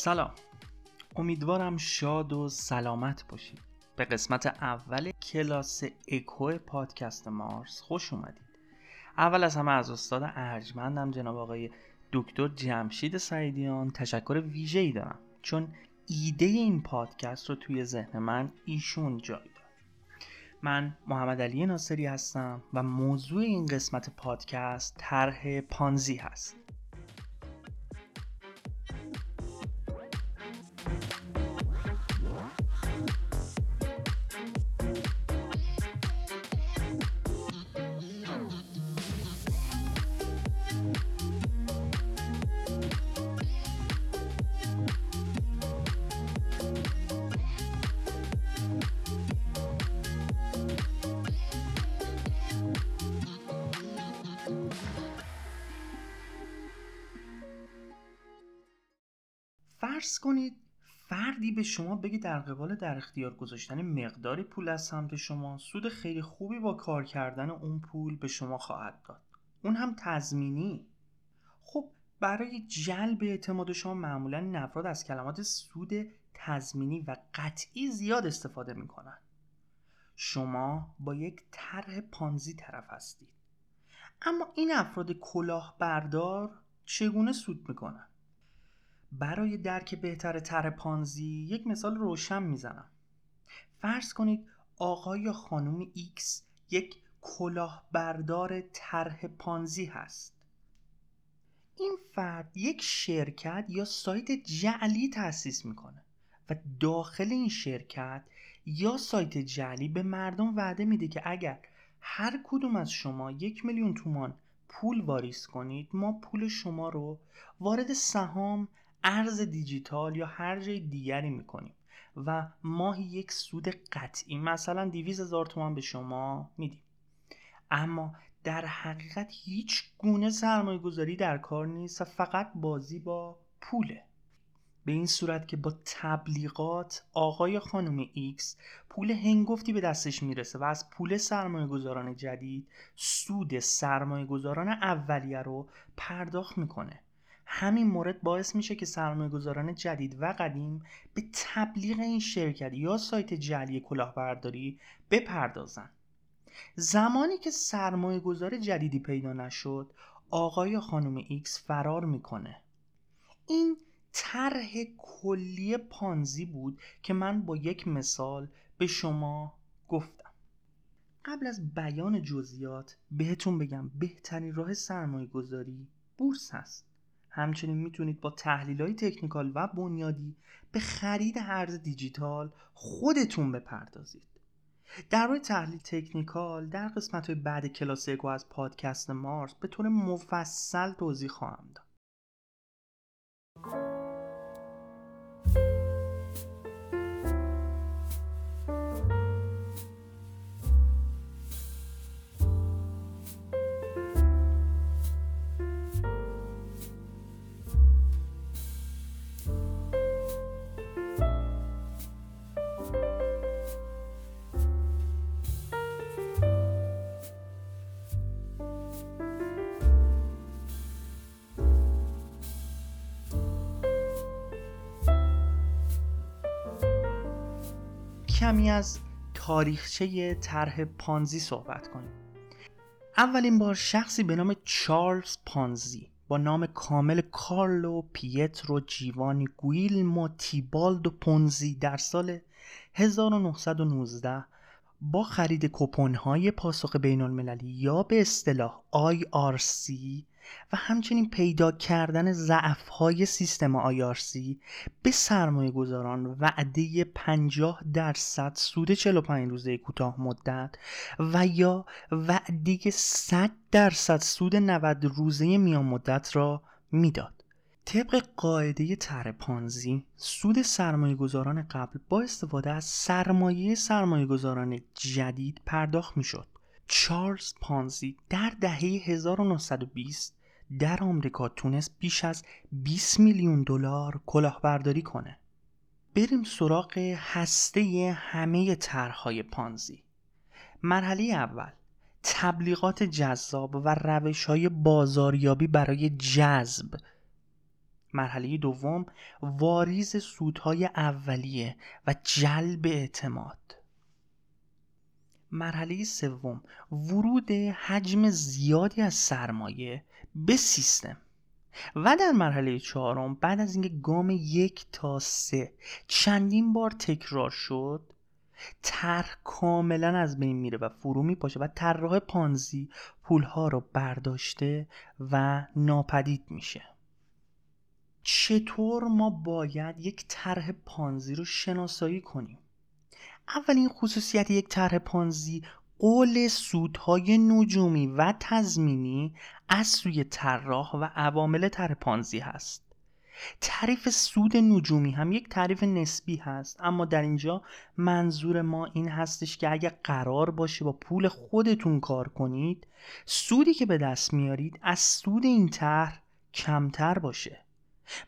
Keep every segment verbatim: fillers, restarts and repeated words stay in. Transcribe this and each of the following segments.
سلام، امیدوارم شاد و سلامت باشید. به قسمت اول کلاس اکو پادکست مارس خوش اومدید. اول از همه از استاد ارجمندم جناب آقای دکتر جمشید سعیدیان تشکر ویژه‌ای دارم، چون ایده این پادکست رو توی ذهن من ایشون جای داد. من محمد علی ناصری هستم و موضوع این قسمت پادکست طرح پانزی هست. فرض کنید فردی به شما بگه در قبال در اختیار گذاشتن مقداری پول از سمت شما سود خیلی خوبی با کار کردن اون پول به شما خواهد داد، اون هم تضمینی. خب برای جلب اعتماد شما معمولا این افراد از کلمات سود تضمینی و قطعی زیاد استفاده میکنن. شما با یک طرح پانزی طرف هستید، اما این افراد کلاهبردار چگونه سود میکنن؟ برای درک بهتر طرح پانزی یک مثال روشن میزنم. فرض کنید آقای یا خانم ایکس یک کلاهبردار طرح پانزی هست. این فرد یک شرکت یا سایت جعلی تأسیس میکنه و داخل این شرکت یا سایت جعلی به مردم وعده میده که اگر هر کدوم از شما یک میلیون تومان پول واریز کنید، ما پول شما رو وارد سهام، ارز دیجیتال یا هر جای دیگری میکنیم و ماهی یک سود قطعی مثلا دویست هزار تومان به شما میدیم. اما در حقیقت هیچ گونه سرمایه گذاری در کار نیست و فقط بازی با پوله. به این صورت که با تبلیغات آقای خانم ایکس پول هنگفتی به دستش میرسه و از پول سرمایه گذاران جدید سود سرمایه گذاران اولیه رو پرداخت میکنه. همین مورد باعث میشه که سرمایه گذاران جدید و قدیم به تبلیغ این شرکت یا سایت جعلی کلاهبرداری بپردازن. زمانی که سرمایه گذار جدیدی پیدا نشد، آقای خانم ایکس فرار میکنه. این طرح کلی پانزی بود که من با یک مثال به شما گفتم. قبل از بیان جزئیات بهتون بگم بهترین راه سرمایه گذاری بورس هست. همچنین میتونید با تحلیل‌های تکنیکال و بنیادی به خرید ارز دیجیتال خودتون بپردازید. در مورد تحلیل تکنیکال در قسمت‌های بعد کلاسیکو از پادکست مارس به طور مفصل توضیح خواهم داد. کمی از تاریخچه طرح پانزی صحبت کنیم. اولین بار شخصی به نام چارلز پانزی با نام کامل کارلو پیترو جیوانی گویلمو تیبالدو پانزی در سال هزار و نهصد و نوزده با خرید کوپن‌های پاسخ بین‌المللی یا به اصطلاح آی آر سی و همچنین پیدا کردن ضعف‌های سیستم آی آر سی به سرمایه گذاران وعده پنجاه درصد سود چهل و پنج روزه کوتاه مدت و یا وعده صد درصد سود نود روزه میان مدت را میداد. طبق قاعده طرح پانزی، سود سرمایه گذاران قبل با استفاده از سرمایه سرمایه گذاران جدید پرداخت می شد. چارلز پانزی در دهه هزار و نهصد و بیست در آمریکا تونست بیش از بیست میلیون دلار کلاهبرداری کنه. بریم سراغ هسته همه طرح‌های پانزی. مرحله اول، تبلیغات جذاب و روش‌های بازاریابی برای جذب مرحله دوم واریز سودهای اولیه و جلب اعتماد. مرحله سوم ورود حجم زیادی از سرمایه به سیستم. و در مرحله چهارم بعد از اینکه گام یک تا سه چندین بار تکرار شد، طرح کاملا از بین میره و فرو میپاشه و طراح پانزی پولها رو برداشته و ناپدید میشه. چطور ما باید یک طرح پانزی رو شناسایی کنیم؟ اولین خصوصیت یک طرح پانزی قول سودهای نجومی و تضمینی از سوی طراح و عوامل طرح پانزی هست. تعریف سود نجومی هم یک تعریف نسبی هست، اما در اینجا منظور ما این هستش که اگر قرار باشه با پول خودتون کار کنید، سودی که به دست میارید از سود این طرح کمتر باشه.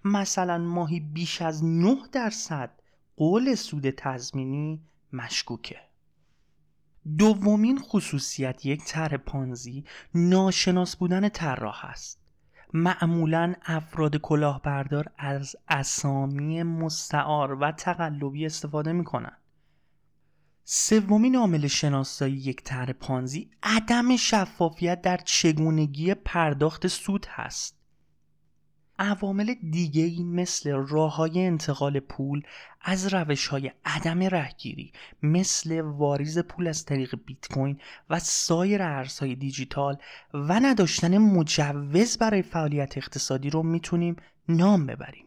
مثلا ماهی بیش از نه درصد قول سود تضمینی مشکوکه. دومین خصوصیت یک طرح پانزی ناشناس بودن طراح است. معمولا افراد کلاهبردار از اسامی مستعار و تقلبی استفاده میکنن. سومین عامل شناسایی یک طرح پانزی عدم شفافیت در چگونگی پرداخت سود هست. عوامل دیگه‌ای مثل راه‌های انتقال پول از روش‌های عدم رهگیری مثل واریز پول از طریق بیت کوین و سایر ارزهای دیجیتال و نداشتن مجوز برای فعالیت اقتصادی رو میتونیم نام ببریم.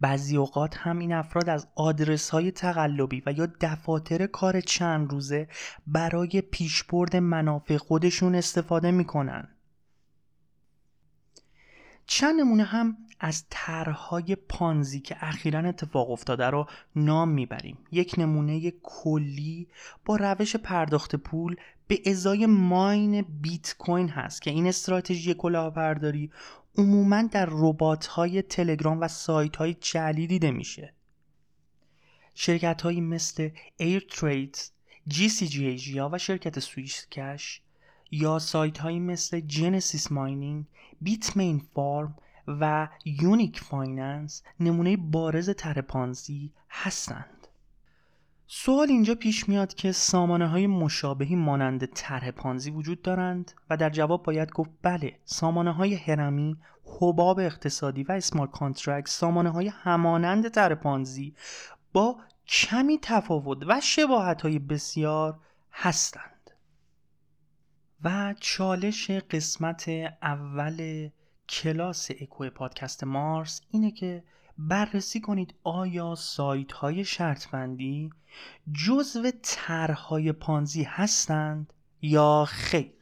بعضی اوقات هم این افراد از آدرس‌های تقلبی و یا دفاتر کار چند روزه برای پیشبرد منافع خودشون استفاده میکنن. چند نمونه هم از طرح‌های پانزی که اخیراً اتفاق افتاده رو نام میبریم. یک نمونه کلی با روش پرداخت پول به ازای ماین بیت کوین هست که این استراتژی کلاهبرداری عموماً در ربات‌های تلگرام و سایت‌های جعلی دیده میشه. شرکت‌هایی مثل Air Trades، جی سی جی دی و شرکت سوئیس کش یا سایت هایی مثل جنسیس ماینینگ، بیت مین فارم و یونیک فایننس نمونه بارز طرح پانزی هستند. سوال اینجا پیش میاد که سامانه های مشابهی مانند طرح پانزی وجود دارند و در جواب باید گفت بله، سامانه های هرمی، حباب اقتصادی و اسمارت کانترکت سامانه های همانند طرح پانزی با کمی تفاوت و شباهت های بسیار هستند. و چالش قسمت اول کلاس اکو پادکست مارس اینه که بررسی کنید آیا سایت های شرط بندی جزو طرح های پانزی هستند یا خیر.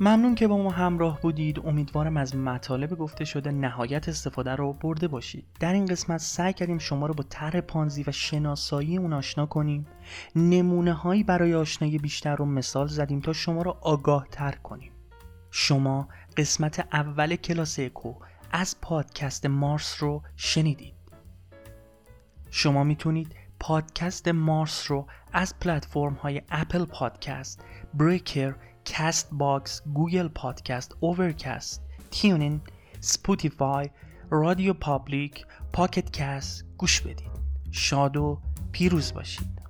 ممنون که با ما همراه بودید. امیدوارم از مطالب گفته شده نهایت استفاده رو برده باشید. در این قسمت سعی کردیم شما رو با طرح پانزی و شناسایی اون آشنا کنیم. نمونه هایی برای آشنایی بیشتر رو مثال زدیم تا شما رو آگاه تر کنیم. شما قسمت اول کلاس اکو از پادکست مارس رو شنیدید. شما میتونید پادکست مارس رو از پلتفرم های اپل پادکست، بریکر، کست باکس، گوگل پادکست، اوورکست، تیونین، سپوتیفای، رادیو پابلیک، پاکت کست گوش بدید. شاد و پیروز باشید.